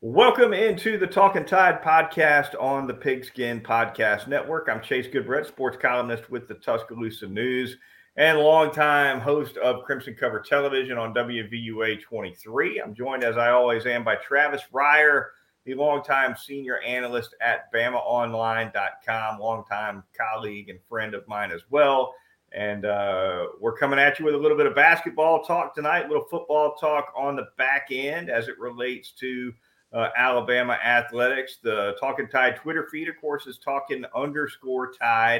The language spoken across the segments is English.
Welcome into the Talking Tide podcast on the Pigskin Podcast Network. I'm Chase Goodbread, sports columnist with the Tuscaloosa News and longtime host of Crimson Cover Television on WVUA 23. I'm joined, as I always am, by Travis Reier, the longtime senior analyst at BamaOnline.com, longtime colleague and friend of mine as well. And we're coming at you with a little bit of basketball talk tonight, a little football talk on the back end as it relates to Alabama athletics. The Talking Tide Twitter feed, of course, is Talking_Tide.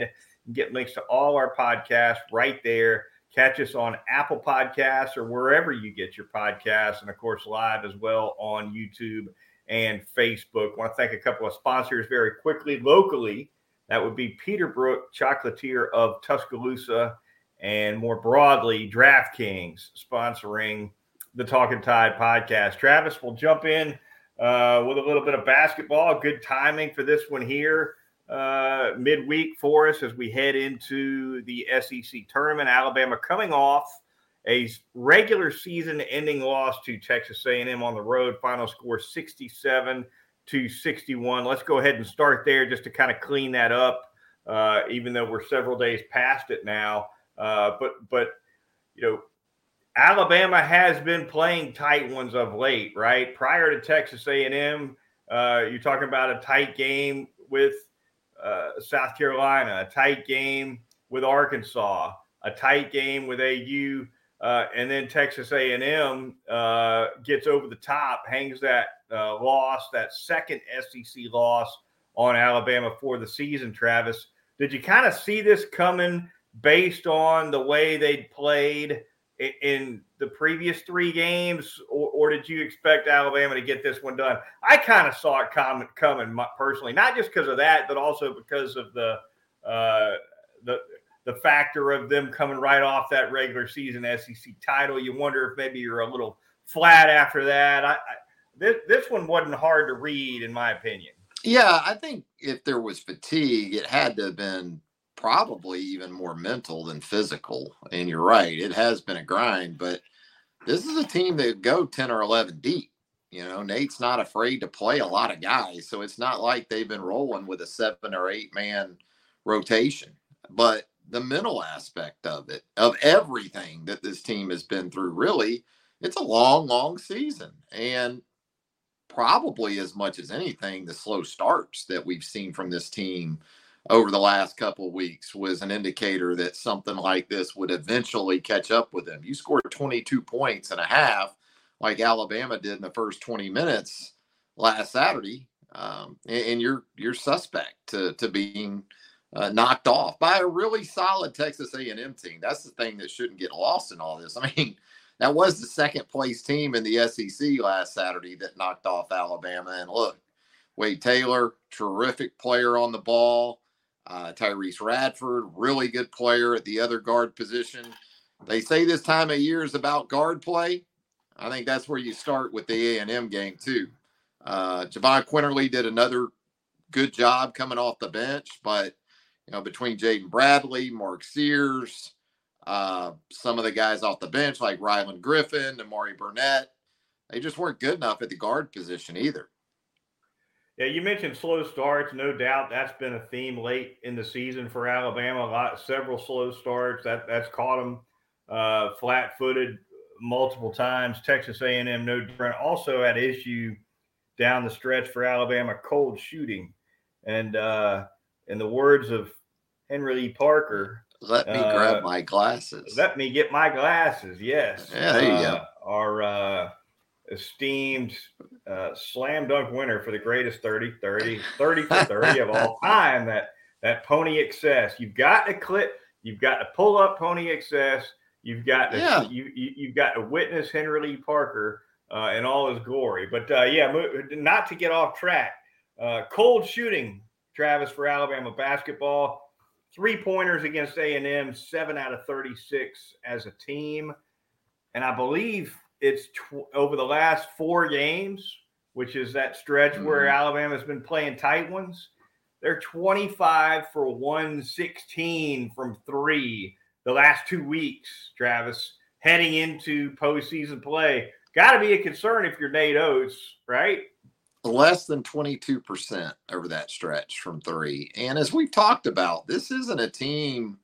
You can get links to all our podcasts right there. Catch us on Apple Podcasts or wherever you get your podcasts. And, of course, live as well on YouTube and Facebook. I want to thank a couple of sponsors very quickly. Locally, that would be Peterbrook Chocolatier of Tuscaloosa, and more broadly, DraftKings sponsoring the Talking Tide podcast. Travis, will jump in with a little bit of basketball. Good timing for this one here midweek for us as we head into the SEC tournament. Alabama coming off a regular season ending loss to Texas A&M on the road. Final score 67-61. Let's go ahead and start there just to kind of clean that up, even though we're several days past it now. But you know, Alabama has been playing tight ones of late, right? Prior to Texas A&M, you're talking about a tight game with South Carolina, a tight game with Arkansas, a tight game with AU, and then Texas A&M gets over the top, hangs that loss, that second SEC loss on Alabama for the season. Travis, did you kind of see this coming based on the way they played in the previous three games, or did you expect Alabama to get this one done? I kind of saw it coming personally, not just because of that, but also because of the factor of them coming right off that regular season SEC title. You wonder if maybe you're a little flat after that. This one wasn't hard to read, in my opinion. Yeah, I think if there was fatigue, it had to have been probably even more mental than physical. And you're right, it has been a grind, but this is a team that go 10 or 11 deep. You know, Nate's not afraid to play a lot of guys, so it's not like they've been rolling with a 7 or 8 man rotation. But the mental aspect of it, of everything that this team has been through, really, it's a long season. And probably as much as anything, the slow starts that we've seen from this team over the last couple of weeks was an indicator that something like this would eventually catch up with them. You scored 22 points and a half like Alabama did in the first 20 minutes last Saturday. And you're suspect to being knocked off by a really solid Texas A&M team. That's the thing that shouldn't get lost in all this. I mean, that was the second place team in the SEC last Saturday that knocked off Alabama. And look, Wade Taylor, terrific player on the ball. Tyrese Radford, really good player at the other guard position. They say this time of year is about guard play. I think that's where you start with the A&M game too. Javon Quinterly did another good job coming off the bench, but you know, between Jaden Bradley, Mark Sears, some of the guys off the bench like Ryland Griffin, Amari Burnett, they just weren't good enough at the guard position either. Yeah, you mentioned slow starts. No doubt that's been a theme late in the season for Alabama. Several slow starts. That's caught them flat-footed multiple times. Texas A&M, no different. Also at issue down the stretch for Alabama, cold shooting. And in the words of Henry Lee Parker, let me grab my glasses. Let me get my glasses, yes. Yeah, there you go. Our esteemed slam dunk winner for the greatest 30 for 30 of all time, that Pony Excess. You've got to clip, you've got to pull up Pony Excess, you've got to, yeah, you've got to witness Henry Lee Parker in all his glory. But not to get off track, cold shooting, Travis, for Alabama basketball. 3-pointers against A&M, 7 out of 36 as a team, and I believe it's over the last 4 games, which is that stretch where Alabama's been playing tight ones. They're 25 for 116 from 3 the last 2 weeks, Travis, heading into postseason play. Got to be a concern if you're Nate Oates, right? less than 22% over that stretch from three. And as we've talked about, this isn't a team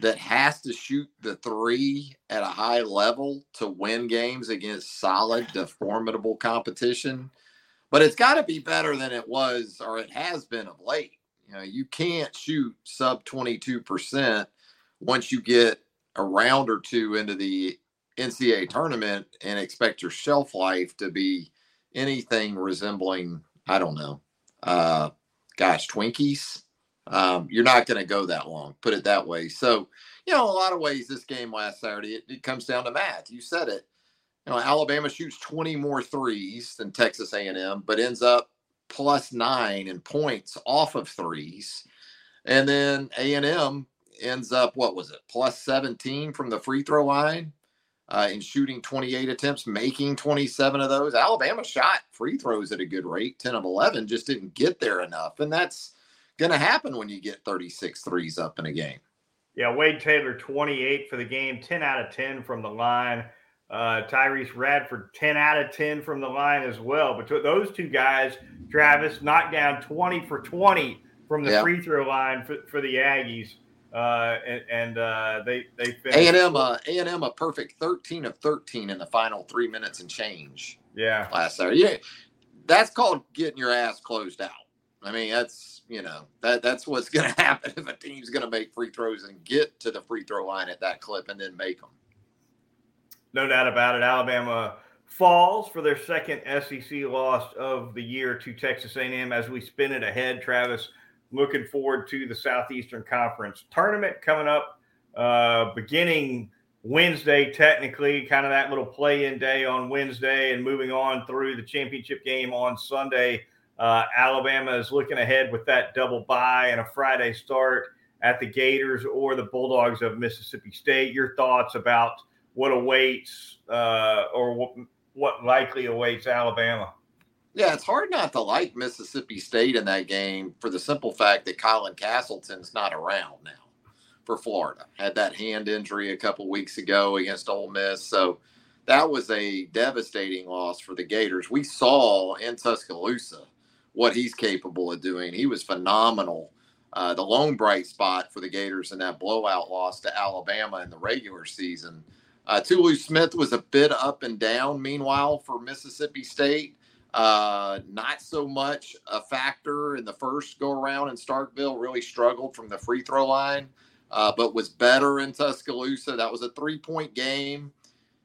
that has to shoot the three at a high level to win games against solid to formidable competition. But it's got to be better than it was, or it has been of late. You know, you can't shoot sub 22% once you get a round or two into the NCAA tournament and expect your shelf life to be anything resembling, I don't know, Twinkies. You're not going to go that long, put it that way. So, you know, in a lot of ways, this game last Saturday, it comes down to math. You said it. You know, Alabama shoots 20 more threes than Texas A&M, but ends up +9 in points off of threes. And then A&M ends up, what was it, +17 from the free throw line in shooting 28 attempts, making 27 of those. Alabama shot free throws at a good rate, 10 of 11, just didn't get there enough. And that's going to happen when you get 36 threes up in a game. Yeah, Wade Taylor, 28 for the game, 10 out of 10 from the line. Tyrese Radford, 10 out of 10 from the line as well. But those two guys, Travis, knocked down 20 for 20 from the free throw line for the Aggies. They finished. A&M a perfect 13 of 13 in the final 3 minutes and change. Yeah. Last Saturday. Yeah, that's called getting your ass closed out. I mean, that's, you know, that's what's going to happen if a team's going to make free throws and get to the free throw line at that clip and then make them. No doubt about it. Alabama falls for their second SEC loss of the year to Texas A&M. As we spin it ahead, Travis, looking forward to the Southeastern Conference tournament coming up beginning Wednesday, technically, kind of that little play-in day on Wednesday and moving on through the championship game on Sunday. Alabama is looking ahead with that double bye and a Friday start at the Gators or the Bulldogs of Mississippi State. Your thoughts about what awaits or what likely awaits Alabama? Yeah, it's hard not to like Mississippi State in that game for the simple fact that Colin Castleton's not around now for Florida. Had that hand injury a couple weeks ago against Ole Miss. So that was a devastating loss for the Gators. We saw in Tuscaloosa what he's capable of doing. He was phenomenal. The lone bright spot for the Gators in that blowout loss to Alabama in the regular season. Tulu Smith was a bit up and down, meanwhile, for Mississippi State. Not so much a factor in the first go-around in Starkville. Really struggled from the free throw line, but was better in Tuscaloosa. That was a three-point game.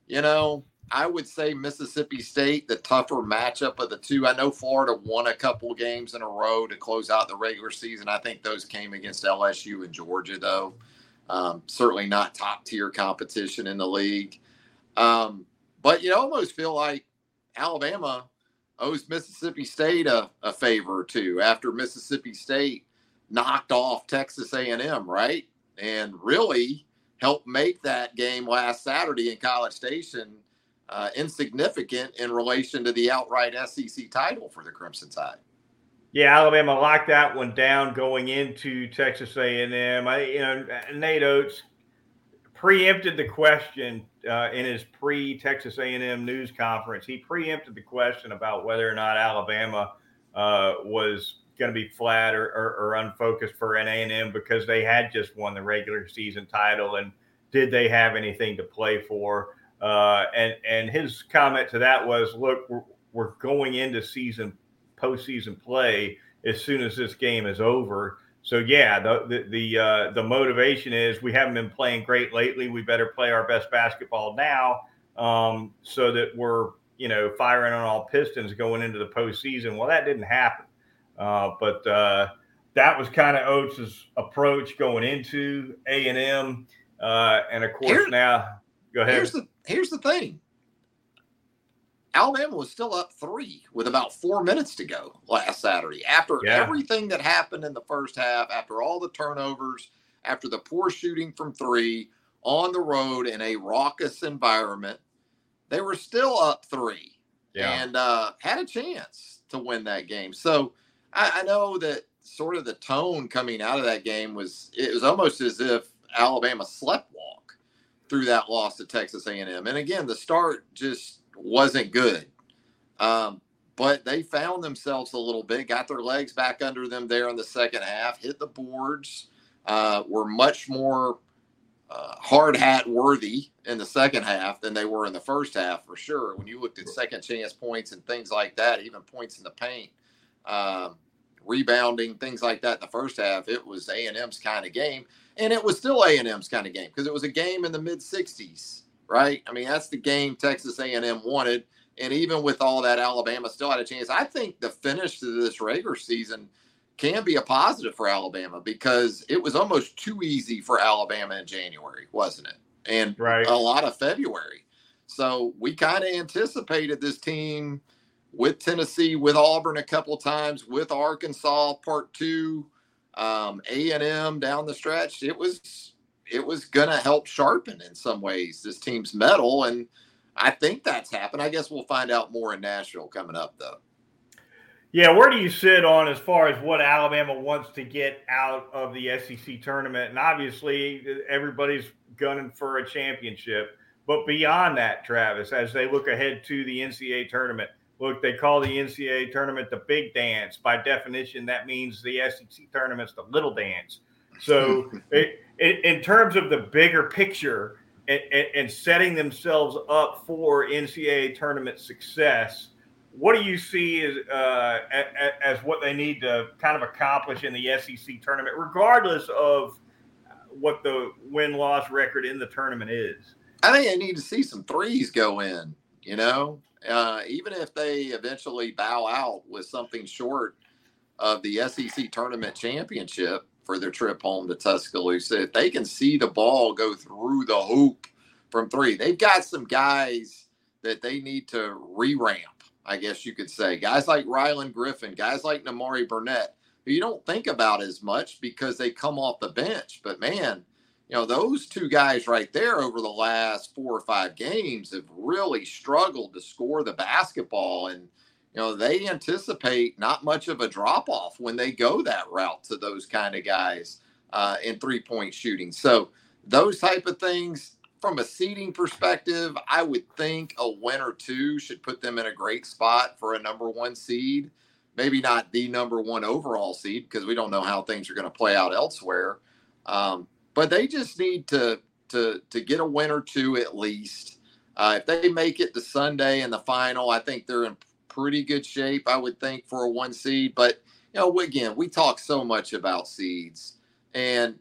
You know, I would say Mississippi State, the tougher matchup of the two. I know Florida won a couple games in a row to close out the regular season. I think those came against LSU and Georgia, though. Certainly not top-tier competition in the league. But you almost feel like Alabama owes Mississippi State a favor or two after Mississippi State knocked off Texas A&M, right? And really helped make that game last Saturday in College Station insignificant in relation to the outright SEC title for the Crimson Tide. Yeah, Alabama locked that one down going into Texas A&M. Nate Oates preempted the question in his pre-Texas A&M news conference. He preempted the question about whether or not Alabama was going to be flat or unfocused for an A&M because they had just won the regular season title and did they have anything to play for? And his comment to that was, look, we're going into postseason play as soon as this game is over. So yeah, the motivation is we haven't been playing great lately. We better play our best basketball now, so that we're firing on all pistons going into the postseason. Well, that didn't happen, but that was kind of Oates' approach going into A&M, and of course now go ahead. Here's the thing. Alabama was still up 3 with about 4 minutes to go last Saturday. After everything that happened in the first half, after all the turnovers, after the poor shooting from 3 on the road in a raucous environment, they were still up 3 and had a chance to win that game. So I know that sort of the tone coming out of that game was almost as if Alabama sleptwalk through that loss to Texas A&M. And again, the start just wasn't good. But they found themselves a little bit, got their legs back under them there in the second half, hit the boards, were much more hard hat worthy in the second half than they were in the first half for sure. When you looked at second chance points and things like that, even points in the paint, rebounding, things like that in the first half, it was A&M's kind of game. And it was still A&M's kind of game because it was a game in the mid-'60s, right? I mean, that's the game Texas A&M wanted. And even with all that, Alabama still had a chance. I think the finish to this regular season can be a positive for Alabama because it was almost too easy for Alabama in January, wasn't it? And right. A lot of February. So we kind of anticipated this team with Tennessee, with Auburn a couple times, with Arkansas part two, A&M down the stretch. It was going to help sharpen in some ways this team's metal, and I think that's happened. I guess we'll find out more in Nashville coming up, though. Yeah, where do you sit on as far as what Alabama wants to get out of the SEC tournament? And obviously, everybody's gunning for a championship. But beyond that, Travis, as they look ahead to the NCAA tournament, look, they call the NCAA tournament the big dance. By definition, that means the SEC tournament's the little dance. So in terms of the bigger picture and setting themselves up for NCAA tournament success, what do you see as what they need to kind of accomplish in the SEC tournament, regardless of what the win-loss record in the tournament is? I think they need to see some threes go in, you know? Even if they eventually bow out with something short of the SEC tournament championship for their trip home to Tuscaloosa, if they can see the ball go through the hoop from three, they've got some guys that they need to re-ramp, I guess you could say. Guys like Ryland Griffin, guys like Amari Burnett, who you don't think about as much because they come off the bench. But, man, you know, those two guys right there over the last 4 or 5 games have really struggled to score the basketball, and you know, they anticipate not much of a drop-off when they go that route to those kind of guys in three-point shooting. So those type of things, from a seeding perspective, I would think a win or two should put them in a great spot for a number one seed. Maybe not the number one overall seed because we don't know how things are going to play out elsewhere. But they just need to get a win or two at least. If they make it to Sunday in the final, I think they're in pretty good shape, I would think, for a one seed. But, you know, again, we talk so much about seeds, and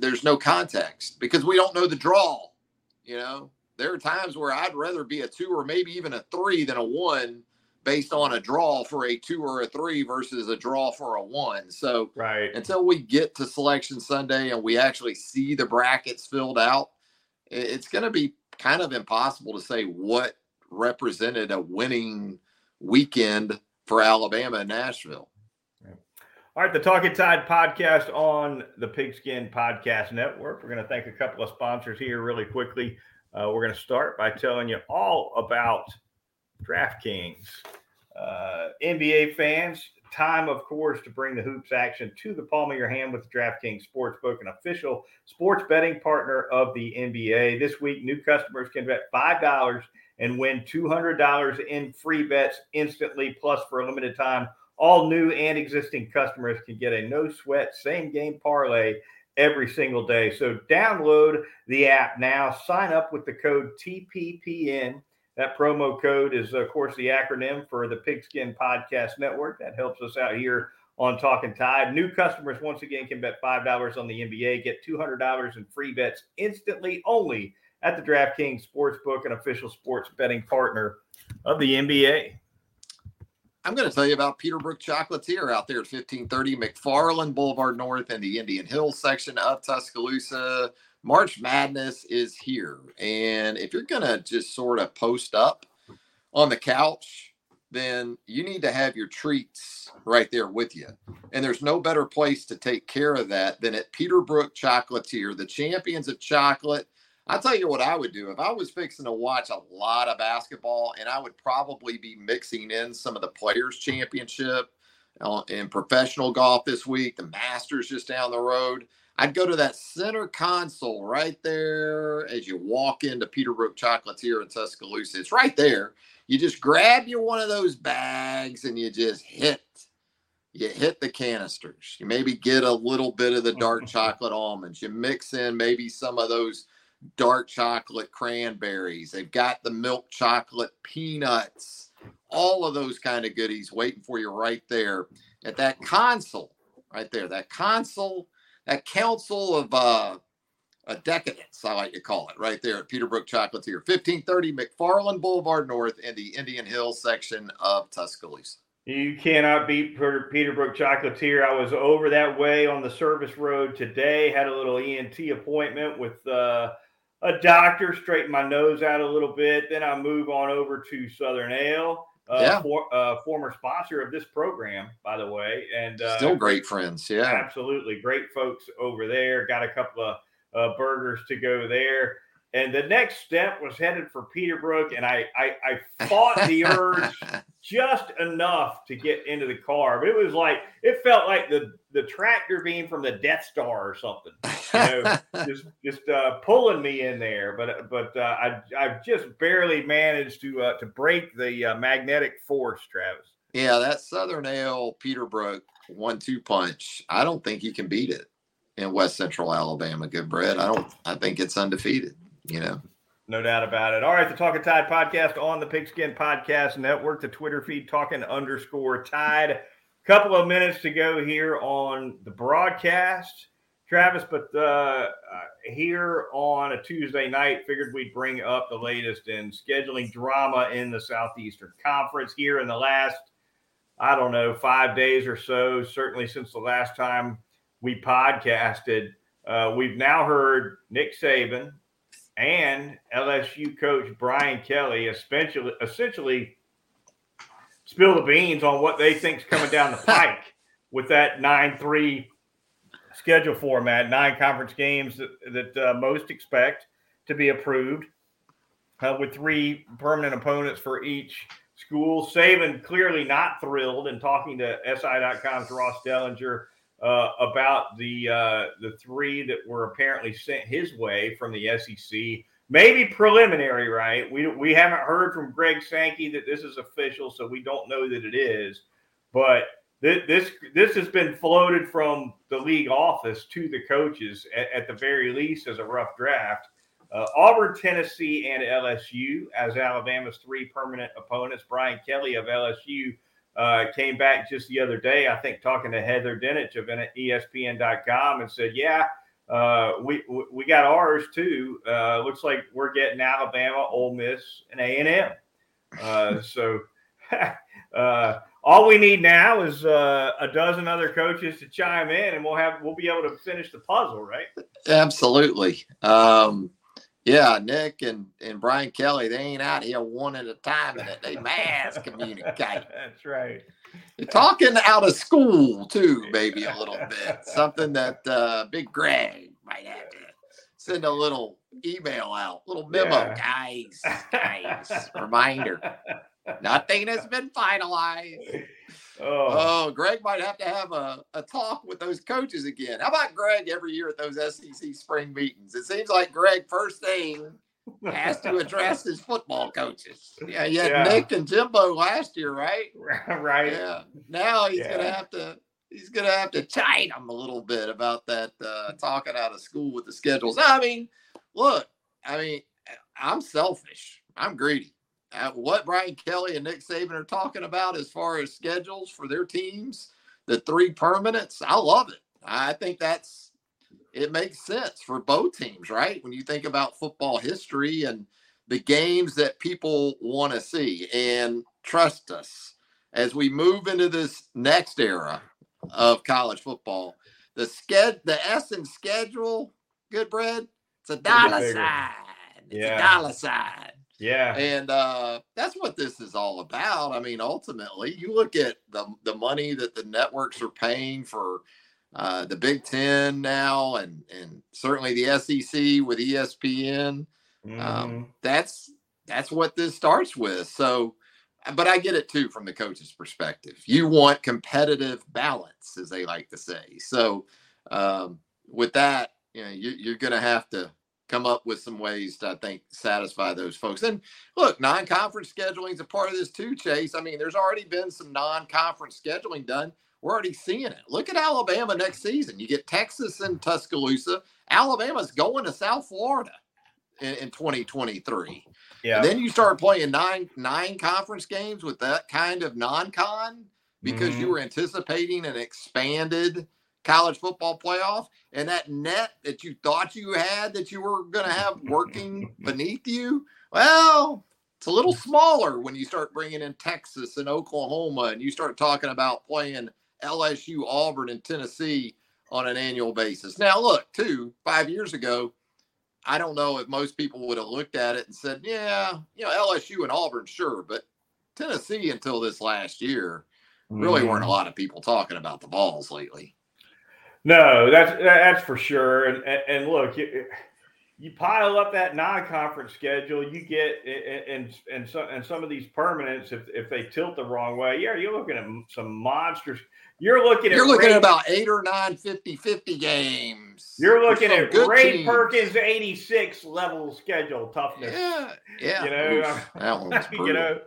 there's no context because we don't know the draw. You know, there are times where I'd rather be a 2 or maybe even a 3 than a 1 based on a draw for a 2 or a 3 versus a draw for a 1. So right. Until we get to Selection Sunday and we actually see the brackets filled out, it's going to be kind of impossible to say what represented a winning weekend for Alabama and Nashville. All right, the Talking Tide podcast on the Pigskin Podcast Network. We're going to thank a couple of sponsors here really quickly. We're going to start by telling you all about DraftKings. NBA fans, time, of course, to bring the hoops action to the palm of your hand with DraftKings Sportsbook, an official sports betting partner of the NBA. This week, new customers can bet $5 and win $200 in free bets instantly. Plus, for a limited time, all new and existing customers can get a no-sweat same-game parlay every single day. So download the app now. Sign up with the code TPPN. That promo code is, of course, the acronym for the Pigskin Podcast Network. That helps us out here on Talking Tide. New customers, once again, can bet $5 on the NBA, get $200 in free bets instantly only at the DraftKings Sportsbook, an official sports betting partner of the NBA. I'm going to tell you about Peterbrook Chocolatier out there at 1530 McFarland Boulevard North in the Indian Hills section of Tuscaloosa. March Madness is here. And if you're going to just sort of post up on the couch, then you need to have your treats right there with you. And there's no better place to take care of that than at Peterbrook Chocolatier, the champions of chocolate. I'll tell you what I would do. If I was fixing to watch a lot of basketball, and I would probably be mixing in some of the Players' Championship in professional golf this week, the Masters just down the road, I'd go to that center console right there as you walk into Peterbrook Chocolatier in Tuscaloosa. It's right there. You just grab your one of those bags and you just hit. You hit the canisters. You maybe get a little bit of the dark chocolate almonds. You mix in maybe some of those dark chocolate cranberries. They've got the milk chocolate peanuts. All of those kind of goodies waiting for you right there at that console right there. That console, that council of a decadence, I like to call it, right there at Peterbrook Chocolatier, 1530 McFarland Boulevard North in the Indian Hills section of Tuscaloosa. You cannot beat Peterbrook Chocolatier. I was over that way on the service road today, had a little ENT appointment with a doctor, straighten my nose out a little bit. Then I move on over to Southern Ale, former sponsor of this program, by the way. And still great friends, yeah. Absolutely. Great folks over there. Got a couple of burgers to go there. And the next step was headed for Peterbrook, and I fought the urge just enough to get into the car. But it was like, it felt like the tractor beam from the Death Star or something, you know, just pulling me in there. But I've just barely managed to break the magnetic force, Travis. Yeah, that Southern Ale Peterbrook 1-2 punch, I don't think you can beat it in West Central Alabama, Goodbread. I think it's undefeated. You know, no doubt about it. All right, the Talking Tide podcast on the Pigskin Podcast Network, the Twitter feed Talking_Tide. Couple of minutes to go here on the broadcast, Travis. But here on a Tuesday night, figured we'd bring up the latest in scheduling drama in the Southeastern Conference here in the last, 5 days or so. Certainly since the last time we podcasted, we've now heard Nick Saban and LSU coach Brian Kelly essentially spill the beans on what they think is coming down the pike with that 9-3 schedule format, 9 conference games that most expect to be approved, with 3 permanent opponents for each school. Saban clearly not thrilled, and talking to SI.com's Ross Dellinger about the 3 that were apparently sent his way from the SEC, maybe preliminary, right? We haven't heard from Greg Sankey that this is official, so we don't know that it is. But this has been floated from the league office to the coaches at the very least as a rough draft. Auburn, Tennessee, and LSU as Alabama's 3 permanent opponents. Brian Kelly of LSU came back just the other day, I think, talking to Heather Denich of ESPN.com, and said, we got ours too. Looks like we're getting Alabama, Ole Miss, and A&M. So all we need now is a dozen other coaches to chime in, and we'll be able to finish the puzzle, right? Absolutely. Nick and Brian Kelly, they ain't out here one at a time in it. They mass communicate. That's right. You're talking out of school, too, maybe a little bit. Something that Big Greg might have to send a little email out, little memo. Yeah. Guys, reminder. Nothing has been finalized. Oh, Greg might have to have a talk with those coaches again. How about Greg every year at those SEC spring meetings? It seems like Greg, first thing, has to address his football coaches. Yeah, he had Nick and Jimbo last year, right? Right. Yeah. Now he's gonna have to. He's gonna have to chide them a little bit about that talking out of school with the schedules. I mean, I'm selfish. I'm greedy. What Brian Kelly and Nick Saban are talking about as far as schedules for their teams, the 3 permanents, I love it. I think it makes sense for both teams, right? When you think about football history and the games that people want to see, and trust us, as we move into this next era of college football, the S in schedule, Goodbread, it's a dollar sign. It's a dollar sign. Yeah. And that's what this is all about. I mean, ultimately, you look at the money that the networks are paying for the Big Ten now and certainly the SEC with ESPN. Mm-hmm. That's what this starts with. So, but I get it, too, from the coach's perspective. You want competitive balance, as they like to say. So with that, you're going to have to come up with some ways to, I think, satisfy those folks. And look, non-conference scheduling is a part of this too, Chase. I mean, there's already been some non-conference scheduling done. We're already seeing it. Look at Alabama next season. You get Texas and Tuscaloosa. Alabama's going to South Florida in 2023. Yeah. And then you start playing nine conference games with that kind of non-con because you were anticipating an expanded college football playoff, and that net that you thought you had that you were going to have working beneath you, well, it's a little smaller when you start bringing in Texas and Oklahoma and you start talking about playing LSU, Auburn, and Tennessee on an annual basis. Now, look, 5 years ago, I don't know if most people would have looked at it and said, yeah, you know, LSU and Auburn, sure, but Tennessee until this last year really weren't a lot of people talking about the balls lately. No, that's for sure. And look, you pile up that non-conference schedule, you get and some of these permanents, if they tilt the wrong way, yeah, you're looking at some monsters. You're looking at about 8 or 9 50-50 games. You're looking at Ray Perkins 86 level schedule toughness. Yeah. You know, that one's brutal. You know.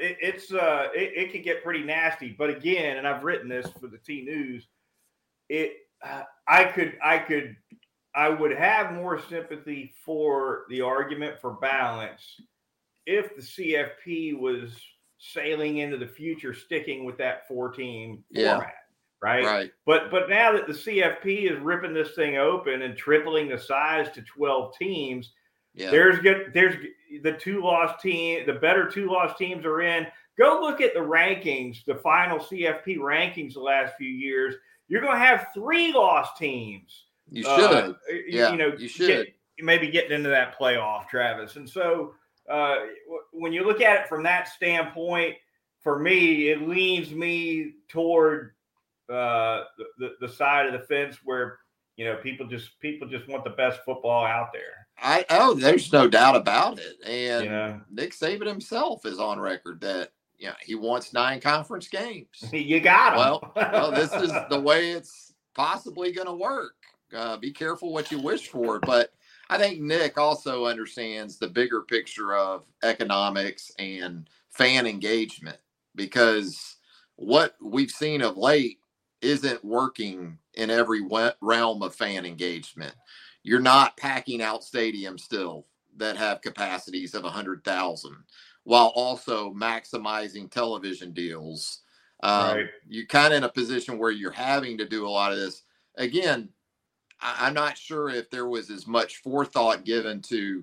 It can get pretty nasty. But again, and I've written this for the T News. I would have more sympathy for the argument for balance if the CFP was sailing into the future, sticking with that 4-team format, right? But now that the CFP is ripping this thing open and tripling the size to 12 teams, there's the two-loss team, the better two-loss teams are in. Go look at the rankings, the final CFP rankings the last few years. You're going to have 3 loss teams. You should. You should. Maybe getting into that playoff, Travis. And so when you look at it from that standpoint, for me, it leans me toward the side of the fence where, you know, people just want the best football out there. There's no doubt about it. And Nick Saban himself is on record that, yeah, he wants 9 conference games. You got him. Well, this is the way it's possibly going to work. Be careful what you wish for. But I think Nick also understands the bigger picture of economics and fan engagement, because what we've seen of late isn't working in every realm of fan engagement. You're not packing out stadiums still that have capacities of 100,000. While also maximizing television deals. You're kind of in a position where you're having to do a lot of this. Again, I'm not sure if there was as much forethought given to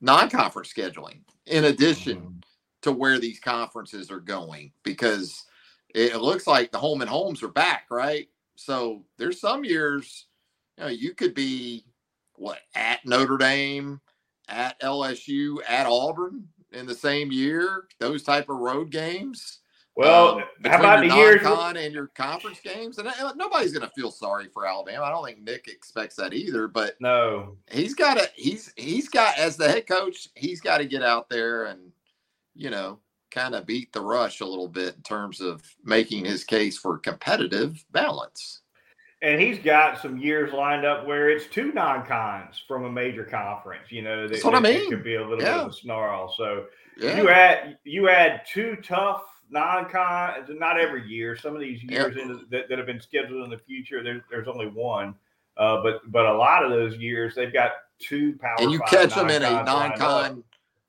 non-conference scheduling in addition to where these conferences are going, because it looks like the home and homes are back, right? So there's some years, you could be, at Notre Dame, at LSU, at Auburn, in the same year, those type of road games. Well, how about the non-con and your conference games? And nobody's going to feel sorry for Alabama. I don't think Nick expects that either. But no, he's got as the head coach, he's got to get out there and kind of beat the rush a little bit in terms of making his case for competitive balance. And he's got some years lined up where it's 2 non-cons from a major conference. That's what I mean. It could be a little bit of a snarl. So you add 2 tough non-cons, not every year. Some of these years that have been scheduled in the future, there's only 1. But a lot of those years, they've got 2 power. And you catch them in a non-con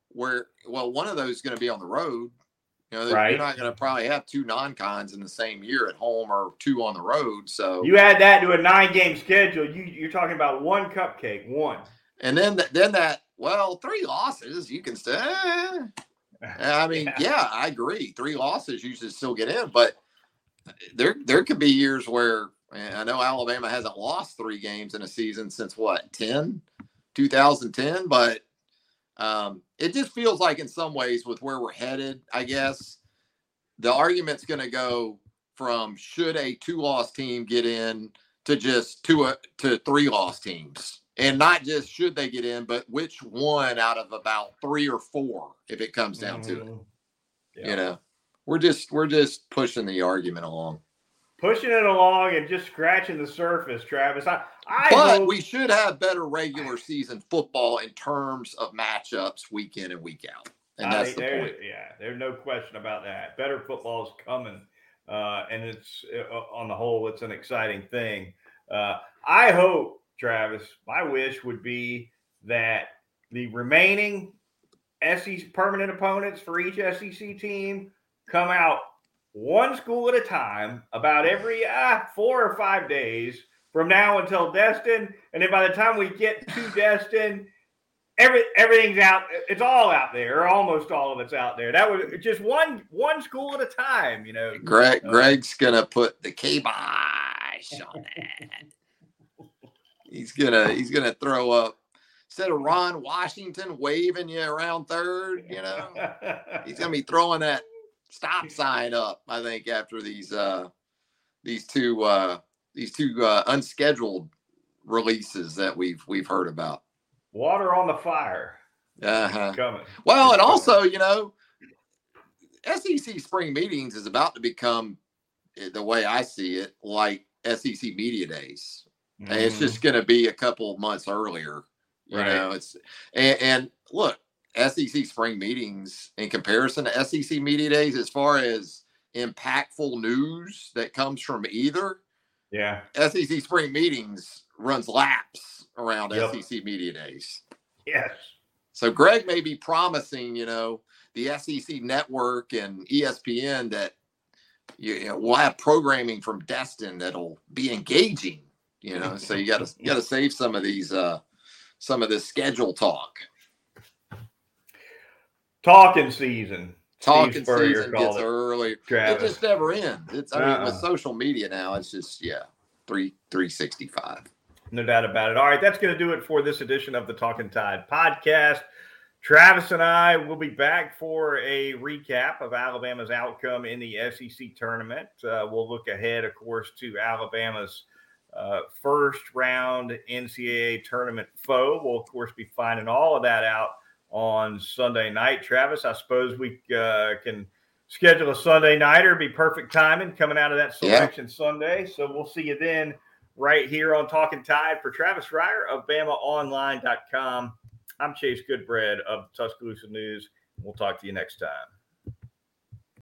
where, one of those is going to be on the road. You're not going to probably have 2 non-cons in the same year at home or 2 on the road. So you add that to a 9-game schedule, you're talking about 1 cupcake, 1. And then 3 losses, you can say. I mean, I agree. 3 losses, you should still get in. But there could be years where I know Alabama hasn't lost 3 games in a season since 2010, but. It just feels like in some ways with where we're headed, I guess, the argument's going to go from should a 2-loss team get in to just 2 to 3-loss teams. And not just should they get in, but which one out of about 3 or 4 if it comes down to it. Yeah. We're just pushing the argument along. Pushing it along and just scratching the surface, Travis. I, But we should have better regular season football in terms of matchups week in and week out. And that's the point. Yeah, there's no question about that. Better football is coming. And it's on the whole, it's an exciting thing. I hope, Travis, my wish would be that the remaining SEC permanent opponents for each SEC team come out one school at a time about every 4 or 5 days from now until Destin. And then by the time we get to Destin, everything's out. It's all out there, or almost all of it's out there. That was just one school at a time, you know. Greg's gonna put the kibosh on that. He's gonna throw up. Instead of Ron Washington waving you around third, you know, he's gonna be throwing that stop sign up. I think after these two unscheduled releases that we've heard about. Water on the fire. Uh-huh. Coming. Well, and also, you know, SEC spring meetings is about to become, the way I see it, like SEC media days. Mm. And it's just going to be a couple months earlier. You know, it's and look, SEC spring meetings in comparison to SEC media days, as far as impactful news that comes from either. Yeah. SEC spring meetings runs laps around SEC media days. Yes. So Greg may be promising, you know, the SEC network and ESPN that you know, we'll have programming from Destin that'll be engaging. You know, so you gotta save some of these. Some of this schedule talk. Talking season. Talking season gets early. Travis. It just never ends. I mean, with social media now, it's just, 365. No doubt about it. All right, that's going to do it for this edition of the Talking Tide podcast. Travis and I will be back for a recap of Alabama's outcome in the SEC tournament. We'll look ahead, of course, to Alabama's first round NCAA tournament foe. We'll, of course, be finding all of that out on Sunday night. Travis, I suppose we can schedule a Sunday nighter. It'd be perfect timing coming out of that selection Sunday. So we'll see you then right here on Talking Tide. For Travis Reier of BamaOnline.com, I'm Chase Goodbread of Tuscaloosa News. We'll talk to you next time.